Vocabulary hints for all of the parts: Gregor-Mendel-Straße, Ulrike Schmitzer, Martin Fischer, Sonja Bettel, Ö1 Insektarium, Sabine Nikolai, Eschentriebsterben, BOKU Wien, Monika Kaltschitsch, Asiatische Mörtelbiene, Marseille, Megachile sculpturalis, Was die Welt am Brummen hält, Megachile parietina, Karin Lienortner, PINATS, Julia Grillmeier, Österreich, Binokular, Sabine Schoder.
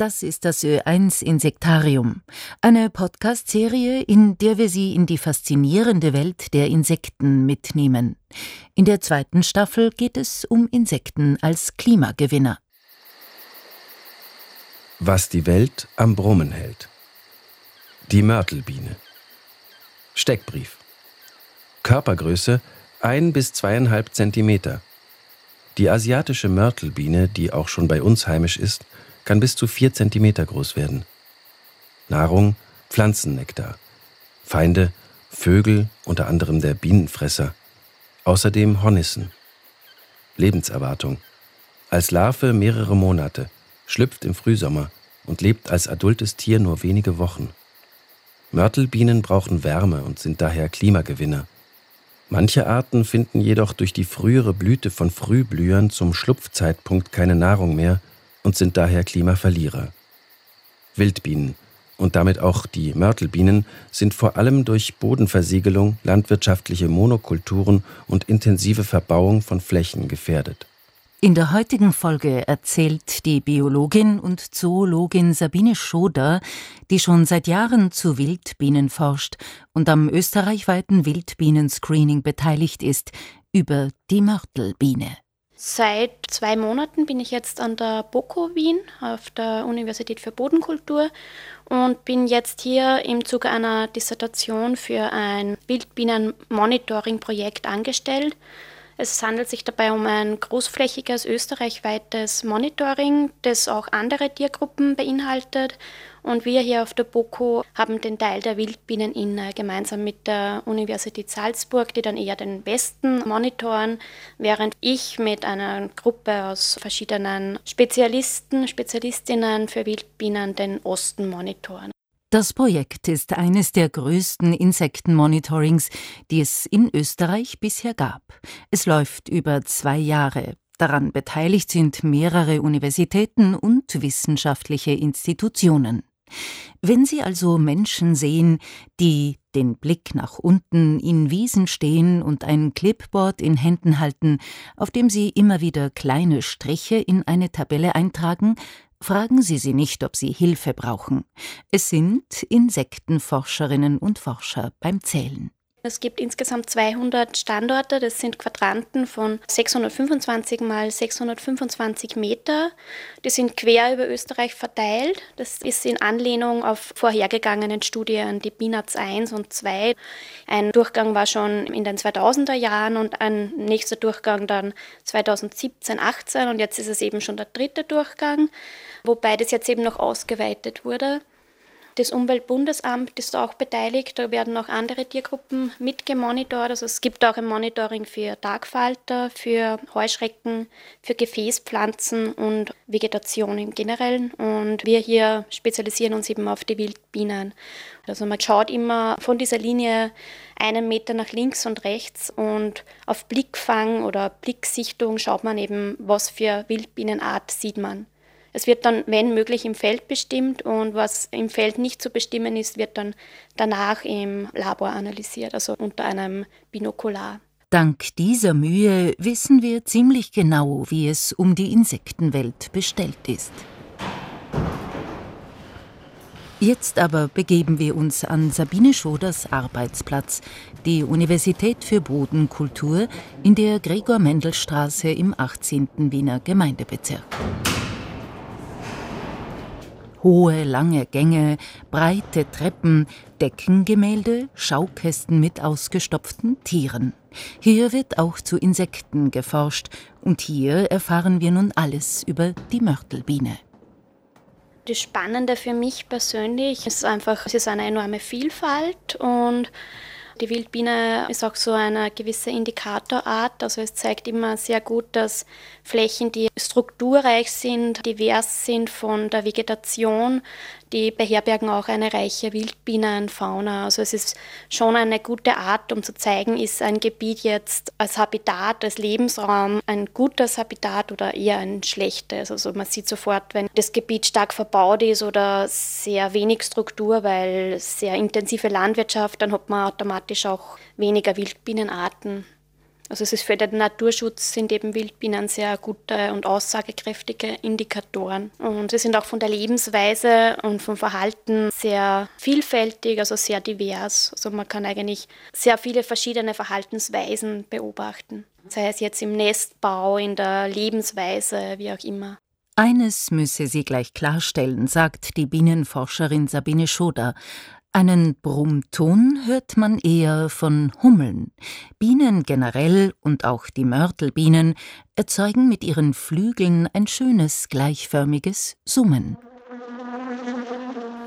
Das ist das Ö1 Insektarium, eine Podcast-Serie, in der wir Sie in die faszinierende Welt der Insekten mitnehmen. In der zweiten Staffel geht es um Insekten als Klimagewinner. Was die Welt am Brummen hält. Die Mörtelbiene. Steckbrief. Körpergröße 1 bis 2,5 Zentimeter. Die asiatische Mörtelbiene, die auch schon bei uns heimisch ist, kann bis zu 4 cm groß werden. Nahrung, Pflanzennektar. Feinde, Vögel, unter anderem der Bienenfresser. Außerdem Hornissen. Lebenserwartung. Als Larve mehrere Monate, schlüpft im Frühsommer und lebt als adultes Tier nur wenige Wochen. Mörtelbienen brauchen Wärme und sind daher Klimagewinner. Manche Arten finden jedoch durch die frühere Blüte von Frühblühern zum Schlupfzeitpunkt keine Nahrung mehr und sind daher Klimaverlierer. Wildbienen und damit auch die Mörtelbienen sind vor allem durch Bodenversiegelung, landwirtschaftliche Monokulturen und intensive Verbauung von Flächen gefährdet. In der heutigen Folge erzählt die Biologin und Zoologin Sabine Schoder, die schon seit Jahren zu Wildbienen forscht und am österreichweiten Wildbienen-Screening beteiligt ist, über die Mörtelbiene. Seit 2 Monaten bin ich jetzt an der BOKU Wien auf der Universität für Bodenkultur und bin jetzt hier im Zuge einer Dissertation für ein Wildbienen-Monitoring-Projekt angestellt. Es handelt sich dabei um ein großflächiges österreichweites Monitoring, das auch andere Tiergruppen beinhaltet. Und wir hier auf der BOKU haben den Teil der Wildbienen inne, gemeinsam mit der Universität Salzburg, die dann eher den Westen monitoren, während ich mit einer Gruppe aus verschiedenen Spezialisten, Spezialistinnen für Wildbienen den Osten monitoren. Das Projekt ist eines der größten Insektenmonitorings, die es in Österreich bisher gab. Es läuft über 2 Jahre. Daran beteiligt sind mehrere Universitäten und wissenschaftliche Institutionen. Wenn Sie also Menschen sehen, die den Blick nach unten in Wiesen stehen und ein Clipboard in Händen halten, auf dem Sie immer wieder kleine Striche in eine Tabelle eintragen, fragen Sie sie nicht, ob sie Hilfe brauchen. Es sind Insektenforscherinnen und Forscher beim Zählen. Es gibt insgesamt 200 Standorte, das sind Quadranten von 625 mal 625 Meter. Die sind quer über Österreich verteilt. Das ist in Anlehnung auf vorhergegangenen Studien, die PINATS 1 und 2. Ein Durchgang war schon in den 2000er Jahren und ein nächster Durchgang dann 2017, 18 und jetzt ist es eben schon der 3. Durchgang, wobei das jetzt eben noch ausgeweitet wurde. Das Umweltbundesamt ist auch beteiligt, da werden auch andere Tiergruppen mitgemonitort. Also es gibt auch ein Monitoring für Tagfalter, für Heuschrecken, für Gefäßpflanzen und Vegetation im Generellen. Und wir hier spezialisieren uns eben auf die Wildbienen. Also man schaut immer von dieser Linie 1 Meter nach links und rechts und auf Blickfang oder Blicksichtung schaut man eben, was für Wildbienenart sieht man. Es wird dann, wenn möglich, im Feld bestimmt und was im Feld nicht zu bestimmen ist, wird dann danach im Labor analysiert, also unter einem Binokular. Dank dieser Mühe wissen wir ziemlich genau, wie es um die Insektenwelt bestellt ist. Jetzt aber begeben wir uns an Sabine Schoders Arbeitsplatz, die Universität für Bodenkultur in der Gregor-Mendel-Straße im 18. Wiener Gemeindebezirk. Hohe, lange Gänge, breite Treppen, Deckengemälde, Schaukästen mit ausgestopften Tieren. Hier wird auch zu Insekten geforscht und hier erfahren wir nun alles über die Mörtelbiene. Das Spannende für mich persönlich ist einfach, es ist eine enorme Vielfalt und die Wildbiene ist auch so eine gewisse Indikatorart, also es zeigt immer sehr gut, dass Flächen, die strukturreich sind, divers sind von der Vegetation, die beherbergen auch eine reiche Wildbienenfauna. Also es ist schon eine gute Art, um zu zeigen, ist ein Gebiet jetzt als Habitat, als Lebensraum ein gutes Habitat oder eher ein schlechtes. Also man sieht sofort, wenn das Gebiet stark verbaut ist oder sehr wenig Struktur, weil sehr intensive Landwirtschaft, dann hat man automatisch auch weniger Wildbienenarten. Also es ist für den Naturschutz, sind eben Wildbienen sehr gute und aussagekräftige Indikatoren. Und sie sind auch von der Lebensweise und vom Verhalten sehr vielfältig, also sehr divers. Also man kann eigentlich sehr viele verschiedene Verhaltensweisen beobachten. Sei es jetzt im Nestbau, in der Lebensweise, wie auch immer. Eines müsse sie gleich klarstellen, sagt die Bienenforscherin Sabine Schoder. Einen Brummton hört man eher von Hummeln. Bienen generell und auch die Mörtelbienen erzeugen mit ihren Flügeln ein schönes, gleichförmiges Summen.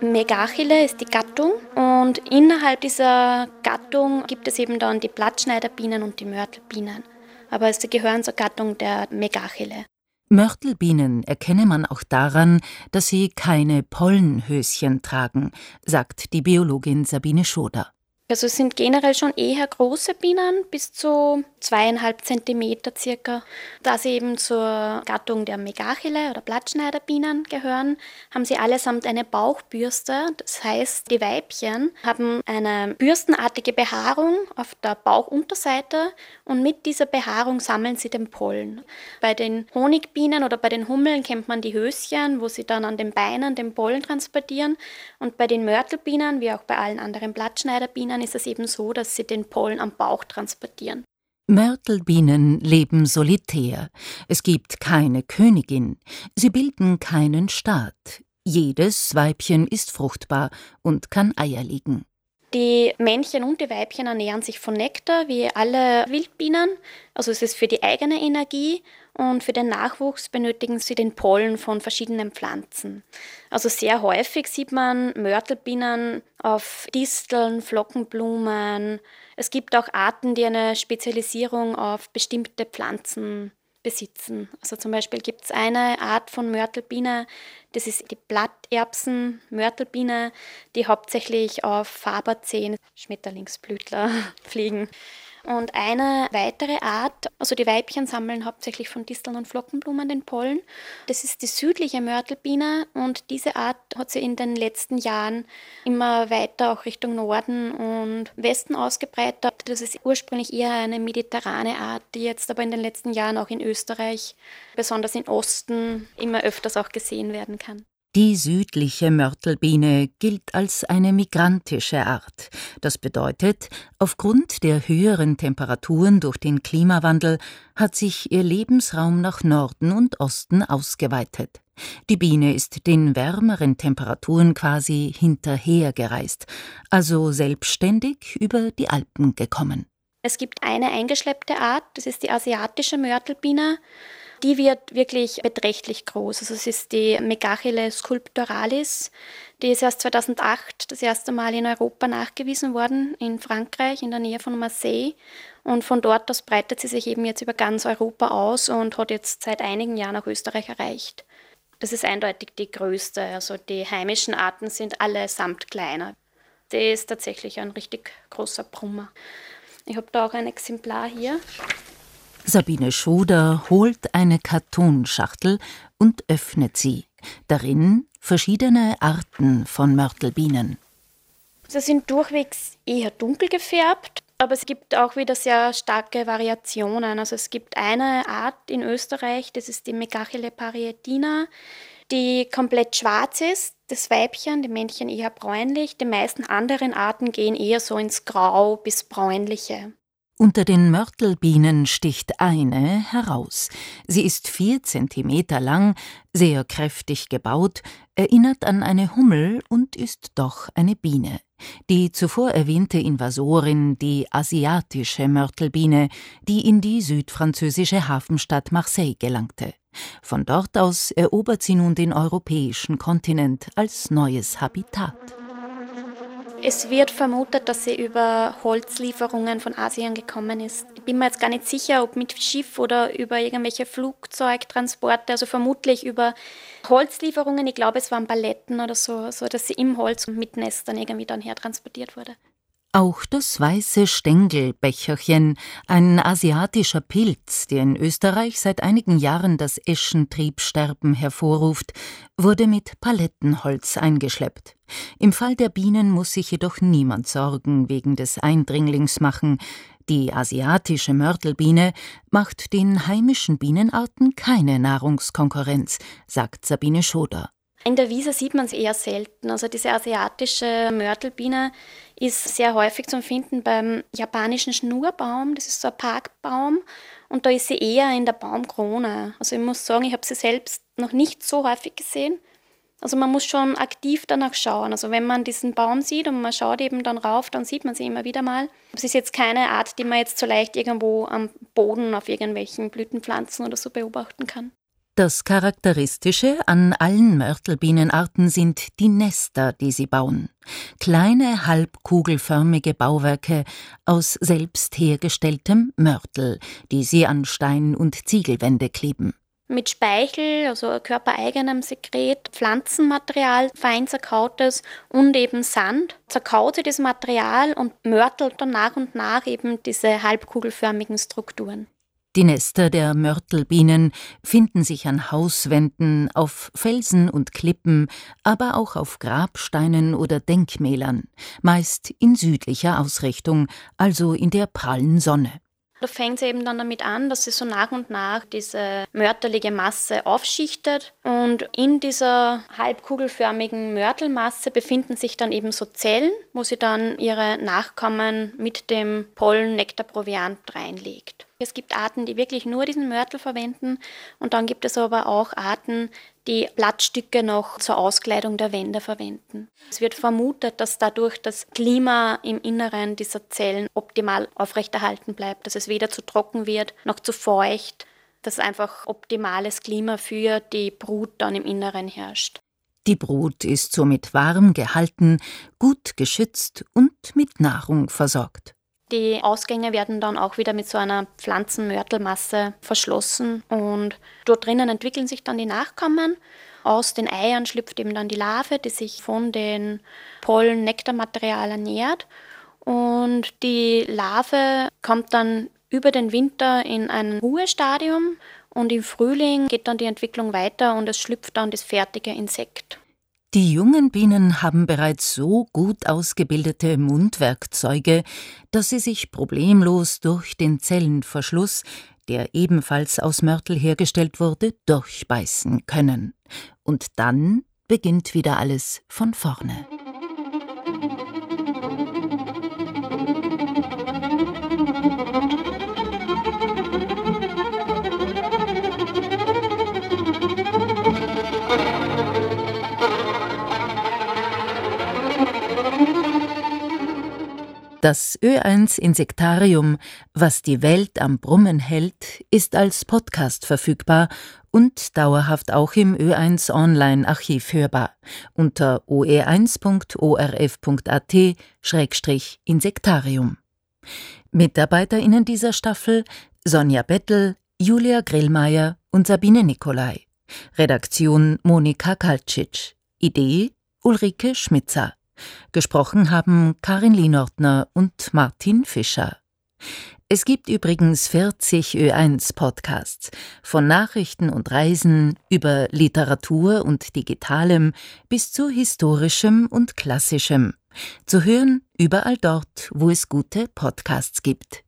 Megachile ist die Gattung und innerhalb dieser Gattung gibt es eben dann die Blattschneiderbienen und die Mörtelbienen. Aber sie gehören zur Gattung der Megachile. Mörtelbienen erkenne man auch daran, dass sie keine Pollenhöschen tragen, sagt die Biologin Sabine Schoder. Also es sind generell schon eher große Bienen, bis zu 2,5 Zentimeter circa. Da sie eben zur Gattung der Megachile oder Blattschneiderbienen gehören, haben sie allesamt eine Bauchbürste. Das heißt, die Weibchen haben eine bürstenartige Behaarung auf der Bauchunterseite und mit dieser Behaarung sammeln sie den Pollen. Bei den Honigbienen oder bei den Hummeln kennt man die Höschen, wo sie dann an den Beinen den Pollen transportieren. Und bei den Mörtelbienen, wie auch bei allen anderen Blattschneiderbienen, ist es eben so, dass sie den Pollen am Bauch transportieren. Mörtelbienen leben solitär. Es gibt keine Königin. Sie bilden keinen Staat. Jedes Weibchen ist fruchtbar und kann Eier legen. Die Männchen und die Weibchen ernähren sich von Nektar, wie alle Wildbienen. Also es ist für die eigene Energie. Und für den Nachwuchs benötigen sie den Pollen von verschiedenen Pflanzen. Also sehr häufig sieht man Mörtelbienen auf Disteln, Flockenblumen. Es gibt auch Arten, die eine Spezialisierung auf bestimmte Pflanzen besitzen. Also zum Beispiel gibt es eine Art von Mörtelbiene, das ist die Blatterbsen-Mörtelbiene, die hauptsächlich auf Faberzehen, Schmetterlingsblütler, fliegen. Und eine weitere Art, also die Weibchen sammeln hauptsächlich von Disteln und Flockenblumen den Pollen. Das ist die südliche Mörtelbiene und diese Art hat sie in den letzten Jahren immer weiter auch Richtung Norden und Westen ausgebreitet. Das ist ursprünglich eher eine mediterrane Art, die jetzt aber in den letzten Jahren auch in Österreich, besonders im Osten, immer öfters auch gesehen werden kann. Die südliche Mörtelbiene gilt als eine migrantische Art. Das bedeutet, aufgrund der höheren Temperaturen durch den Klimawandel hat sich ihr Lebensraum nach Norden und Osten ausgeweitet. Die Biene ist den wärmeren Temperaturen quasi hinterhergereist, also selbstständig über die Alpen gekommen. Es gibt eine eingeschleppte Art, das ist die asiatische Mörtelbiene. Die wird wirklich beträchtlich groß. Also es ist die Megachile sculpturalis. Die ist erst 2008 das erste Mal in Europa nachgewiesen worden, in Frankreich, in der Nähe von Marseille. Und von dort aus breitet sie sich eben jetzt über ganz Europa aus und hat jetzt seit einigen Jahren auch Österreich erreicht. Das ist eindeutig die größte. Also die heimischen Arten sind allesamt kleiner. Die ist tatsächlich ein richtig großer Brummer. Ich habe da auch ein Exemplar hier. Sabine Schoder holt eine Kartonschachtel und öffnet sie. Darin verschiedene Arten von Mörtelbienen. Sie sind durchwegs eher dunkel gefärbt, aber es gibt auch wieder sehr starke Variationen. Also es gibt eine Art in Österreich, das ist die Megachile parietina, die komplett schwarz ist. Das Weibchen, die Männchen eher bräunlich. Die meisten anderen Arten gehen eher so ins Grau bis Bräunliche. Unter den Mörtelbienen sticht eine heraus. Sie ist 4 Zentimeter lang, sehr kräftig gebaut, erinnert an eine Hummel und ist doch eine Biene. Die zuvor erwähnte Invasorin, die asiatische Mörtelbiene, die in die südfranzösische Hafenstadt Marseille gelangte. Von dort aus erobert sie nun den europäischen Kontinent als neues Habitat. Es wird vermutet, dass sie über Holzlieferungen von Asien gekommen ist. Ich bin mir jetzt gar nicht sicher, ob mit Schiff oder über irgendwelche Flugzeugtransporte, also vermutlich über Holzlieferungen. Ich glaube, es waren Paletten oder so, dass sie im Holz mit Nestern irgendwie dann hertransportiert wurde. Auch das weiße Stängelbecherchen, ein asiatischer Pilz, der in Österreich seit einigen Jahren das Eschentriebsterben hervorruft, wurde mit Palettenholz eingeschleppt. Im Fall der Bienen muss sich jedoch niemand Sorgen wegen des Eindringlings machen. Die asiatische Mörtelbiene macht den heimischen Bienenarten keine Nahrungskonkurrenz, sagt Sabine Schoder. In der Wiese sieht man es eher selten. Also diese asiatische Mörtelbiene ist sehr häufig zu finden beim japanischen Schnurbaum. Das ist so ein Parkbaum und da ist sie eher in der Baumkrone. Also ich muss sagen, ich habe sie selbst noch nicht so häufig gesehen. Also man muss schon aktiv danach schauen. Also wenn man diesen Baum sieht und man schaut eben dann rauf, dann sieht man sie immer wieder mal. Es ist jetzt keine Art, die man jetzt so leicht irgendwo am Boden auf irgendwelchen Blütenpflanzen oder so beobachten kann. Das Charakteristische an allen Mörtelbienenarten sind die Nester, die sie bauen. Kleine, halbkugelförmige Bauwerke aus selbst hergestelltem Mörtel, die sie an Stein- und Ziegelwände kleben. Mit Speichel, also körpereigenem Sekret, Pflanzenmaterial, fein zerkautes und eben Sand. Zerkaut sie das Material und mörtelt dann nach und nach eben diese halbkugelförmigen Strukturen. Die Nester der Mörtelbienen finden sich an Hauswänden, auf Felsen und Klippen, aber auch auf Grabsteinen oder Denkmälern, meist in südlicher Ausrichtung, also in der prallen Sonne. Da fängt sie eben dann damit an, dass sie so nach und nach diese mörtelige Masse aufschichtet und in dieser halbkugelförmigen Mörtelmasse befinden sich dann eben so Zellen, wo sie dann ihre Nachkommen mit dem Pollen, Nektarproviant reinlegt. Es gibt Arten, die wirklich nur diesen Mörtel verwenden und dann gibt es aber auch Arten, die Blattstücke noch zur Auskleidung der Wände verwenden. Es wird vermutet, dass dadurch das Klima im Inneren dieser Zellen optimal aufrechterhalten bleibt, dass es weder zu trocken wird noch zu feucht, dass einfach optimales Klima für die Brut dann im Inneren herrscht. Die Brut ist somit warm gehalten, gut geschützt und mit Nahrung versorgt. Die Ausgänge werden dann auch wieder mit so einer Pflanzenmörtelmasse verschlossen und dort drinnen entwickeln sich dann die Nachkommen. Aus den Eiern schlüpft eben dann die Larve, die sich von den Pollen-Nektarmaterial ernährt und die Larve kommt dann über den Winter in ein Ruhestadium und im Frühling geht dann die Entwicklung weiter und es schlüpft dann das fertige Insekt. Die jungen Bienen haben bereits so gut ausgebildete Mundwerkzeuge, dass sie sich problemlos durch den Zellenverschluss, der ebenfalls aus Mörtel hergestellt wurde, durchbeißen können. Und dann beginnt wieder alles von vorne. Das Ö1 Insektarium, was die Welt am Brummen hält, ist als Podcast verfügbar und dauerhaft auch im Ö1 Online-Archiv hörbar unter oe1.orf.at/insektarium. MitarbeiterInnen dieser Staffel Sonja Bettel, Julia Grillmeier und Sabine Nikolai. Redaktion Monika Kaltschitsch. Idee Ulrike Schmitzer. Gesprochen haben Karin Lienortner und Martin Fischer. Es gibt übrigens 40 Ö1-Podcasts, von Nachrichten und Reisen über Literatur und Digitalem bis zu Historischem und Klassischem. Zu hören überall dort, wo es gute Podcasts gibt.